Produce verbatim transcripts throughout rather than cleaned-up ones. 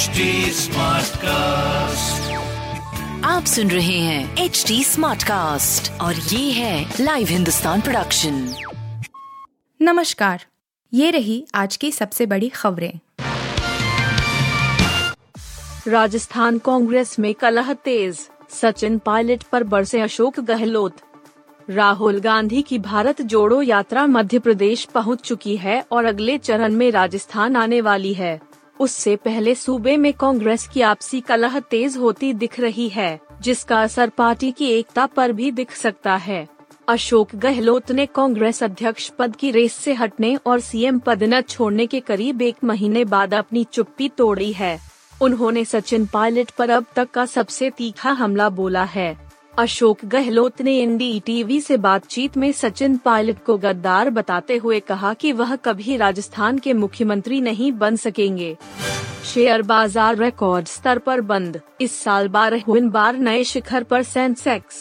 H D smart cast, आप सुन रहे हैं एच डी स्मार्ट कास्ट और ये है लाइव हिंदुस्तान प्रोडक्शन। नमस्कार, ये रही आज की सबसे बड़ी खबरें। राजस्थान कांग्रेस में कलह तेज, सचिन पायलट पर बरसे अशोक गहलोत। राहुल गांधी की भारत जोड़ो यात्रा मध्य प्रदेश पहुंच चुकी है और अगले चरण में राजस्थान आने वाली है। उससे पहले सूबे में कांग्रेस की आपसी कलह तेज होती दिख रही है, जिसका असर पार्टी की एकता पर भी दिख सकता है। अशोक गहलोत ने कांग्रेस अध्यक्ष पद की रेस से हटने और सीएम पद न छोड़ने के करीब एक महीने बाद अपनी चुप्पी तोड़ी है। उन्होंने सचिन पायलट पर अब तक का सबसे तीखा हमला बोला है। अशोक गहलोत ने एन डी टी वी से बातचीत में सचिन पायलट को गद्दार बताते हुए कहा कि वह कभी राजस्थान के मुख्यमंत्री नहीं बन सकेंगे। शेयर बाजार रिकॉर्ड स्तर पर बंद, इस साल बारहवीं बार नए शिखर पर सेंसेक्स।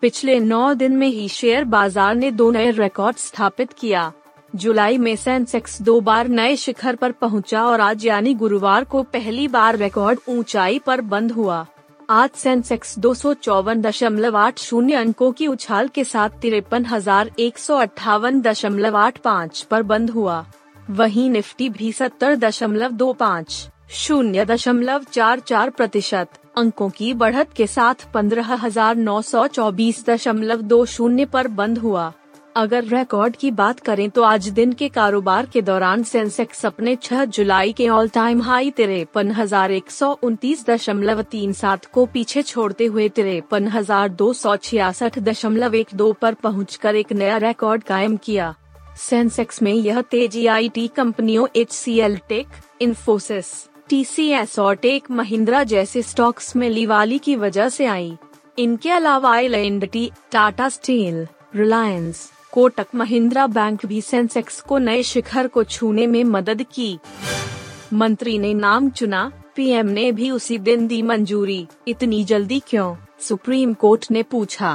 पिछले नौ दिन में ही शेयर बाजार ने दो नए रिकॉर्ड स्थापित किया। जुलाई में सेंसेक्स दो बार नए शिखर पर पहुंचा और आज यानी गुरुवार को पहली बार रिकॉर्ड ऊंचाई पर बंद हुआ। आज सेंसेक्स दो सौ चौवन दशमलव आठ शून्य अंकों की उछाल के साथ तिरपन हजार एक सौ अट्ठावन दशमलव आठ पाँच पर बंद हुआ। वहीं निफ्टी भी सत्तर दशमलव दो पाँच शून्य दशमलव चार चार प्रतिशत अंकों की बढ़त के साथ पंद्रह हजार नौ सौ चौबीस दशमलव दो शून्य पर बंद हुआ। अगर रिकॉर्ड की बात करें तो आज दिन के कारोबार के दौरान सेंसेक्स अपने छह जुलाई के ऑल टाइम हाई तिरपन हजार एक सौ उनतीस दशमलव तीन सात को पीछे छोड़ते हुए तिरपन हजार दो सौ छियासठ दशमलव एक दो पर पहुँच कर एक नया रिकॉर्ड कायम किया। सेंसेक्स में यह तेजी आई टी कंपनियों H C L, tech, Infosys, T C S और टेक महिंद्रा जैसे स्टॉक्स में लिवाली की वजह से आई। इनके अलावा आई L and T, Tata steel, Reliance, Kotak Mahindra bank भी सेंसेक्स को नए शिखर को छूने में मदद की। मंत्री ने नाम चुना, पीएम ने भी उसी दिन दी मंजूरी, इतनी जल्दी क्यों, सुप्रीम कोर्ट ने पूछा।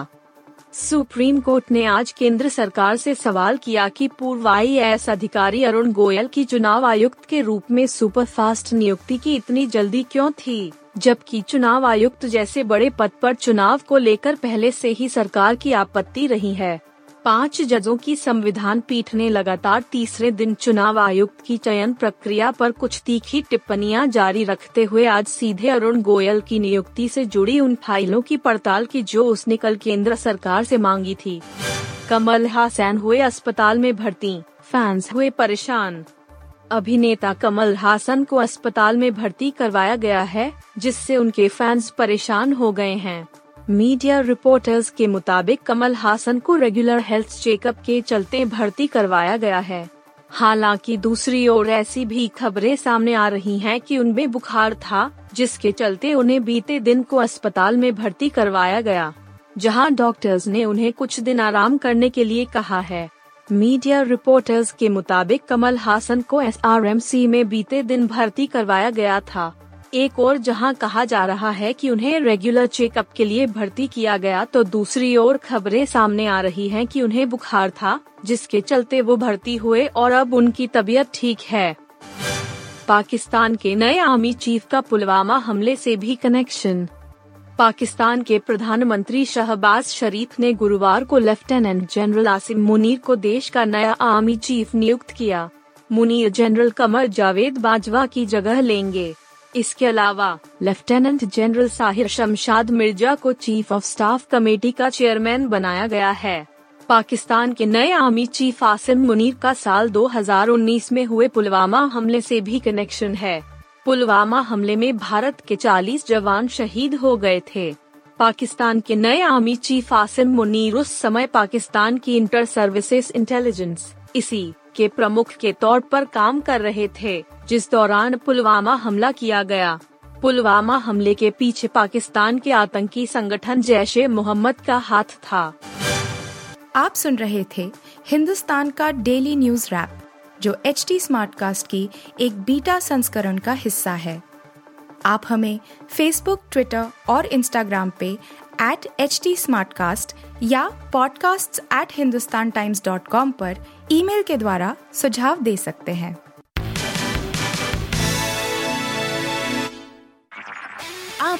सुप्रीम कोर्ट ने आज केंद्र सरकार से सवाल किया कि पूर्व आई ए एस अधिकारी अरुण गोयल की चुनाव आयुक्त के रूप में सुपरफास्ट नियुक्ति की इतनी जल्दी क्यों थी, जबकि चुनाव आयुक्त जैसे बड़े पद पर चुनाव को लेकर पहले से ही सरकार की आपत्ति रही है। पांच जजों की संविधान पीठ ने लगातार तीसरे दिन चुनाव आयुक्त की चयन प्रक्रिया पर कुछ तीखी टिप्पणियां जारी रखते हुए आज सीधे अरुण गोयल की नियुक्ति से जुड़ी उन फाइलों की पड़ताल की जो उसने कल केंद्र सरकार से मांगी थी। कमल हासन हुए अस्पताल में भर्ती, फैंस हुए परेशान। अभिनेता कमल हासन को अस्पताल में भर्ती करवाया गया है, जिससे उनके फैंस परेशान हो गए हैं। मीडिया रिपोर्टर्स के मुताबिक कमल हासन को रेगुलर हेल्थ चेकअप के चलते भर्ती करवाया गया है। हालांकि दूसरी ओर ऐसी भी खबरें सामने आ रही हैं कि उनमें बुखार था, जिसके चलते उन्हें बीते दिन को अस्पताल में भर्ती करवाया गया, जहां डॉक्टर्स ने उन्हें कुछ दिन आराम करने के लिए कहा है। मीडिया रिपोर्टर्स के मुताबिक कमल हासन को एस आर एम सी में बीते दिन भर्ती करवाया गया था। एक ओर जहां कहा जा रहा है कि उन्हें रेगुलर चेकअप के लिए भर्ती किया गया, तो दूसरी ओर खबरें सामने आ रही हैं कि उन्हें बुखार था, जिसके चलते वो भर्ती हुए और अब उनकी तबीयत ठीक है। पाकिस्तान के नए आर्मी चीफ का पुलवामा हमले से भी कनेक्शन। पाकिस्तान के प्रधानमंत्री शहबाज शरीफ ने गुरुवार को लेफ्टिनेंट जनरल आसिम मुनीर को देश का नया आर्मी चीफ नियुक्त किया। मुनीर जनरल कमर जावेद बाजवा की जगह लेंगे। इसके अलावा लेफ्टिनेंट जनरल साहिर शमशाद मिर्जा को चीफ ऑफ स्टाफ कमेटी का चेयरमैन बनाया गया है। पाकिस्तान के नए आर्मी चीफ आसिम मुनीर का साल दो हज़ार उन्नीस में हुए पुलवामा हमले से भी कनेक्शन है। पुलवामा हमले में भारत के चालीस जवान शहीद हो गए थे। पाकिस्तान के नए आर्मी चीफ आसिम मुनीर उस समय पाकिस्तान की इंटर सर्विसेज इंटेलिजेंस इसी के प्रमुख के तौर पर काम कर रहे थे, जिस दौरान पुलवामा हमला किया गया। पुलवामा हमले के पीछे पाकिस्तान के आतंकी संगठन जैश-ए-मोहम्मद का हाथ था। आप सुन रहे थे हिंदुस्तान का डेली न्यूज रैप, जो एच डी स्मार्टकास्ट की एक बीटा संस्करण का हिस्सा है। आप हमें फेसबुक, ट्विटर और इंस्टाग्राम पे एट एच डी स्मार्टकास्ट या podcast at Hindustan Times dot com पर ईमेल के द्वारा सुझाव दे सकते हैं। आप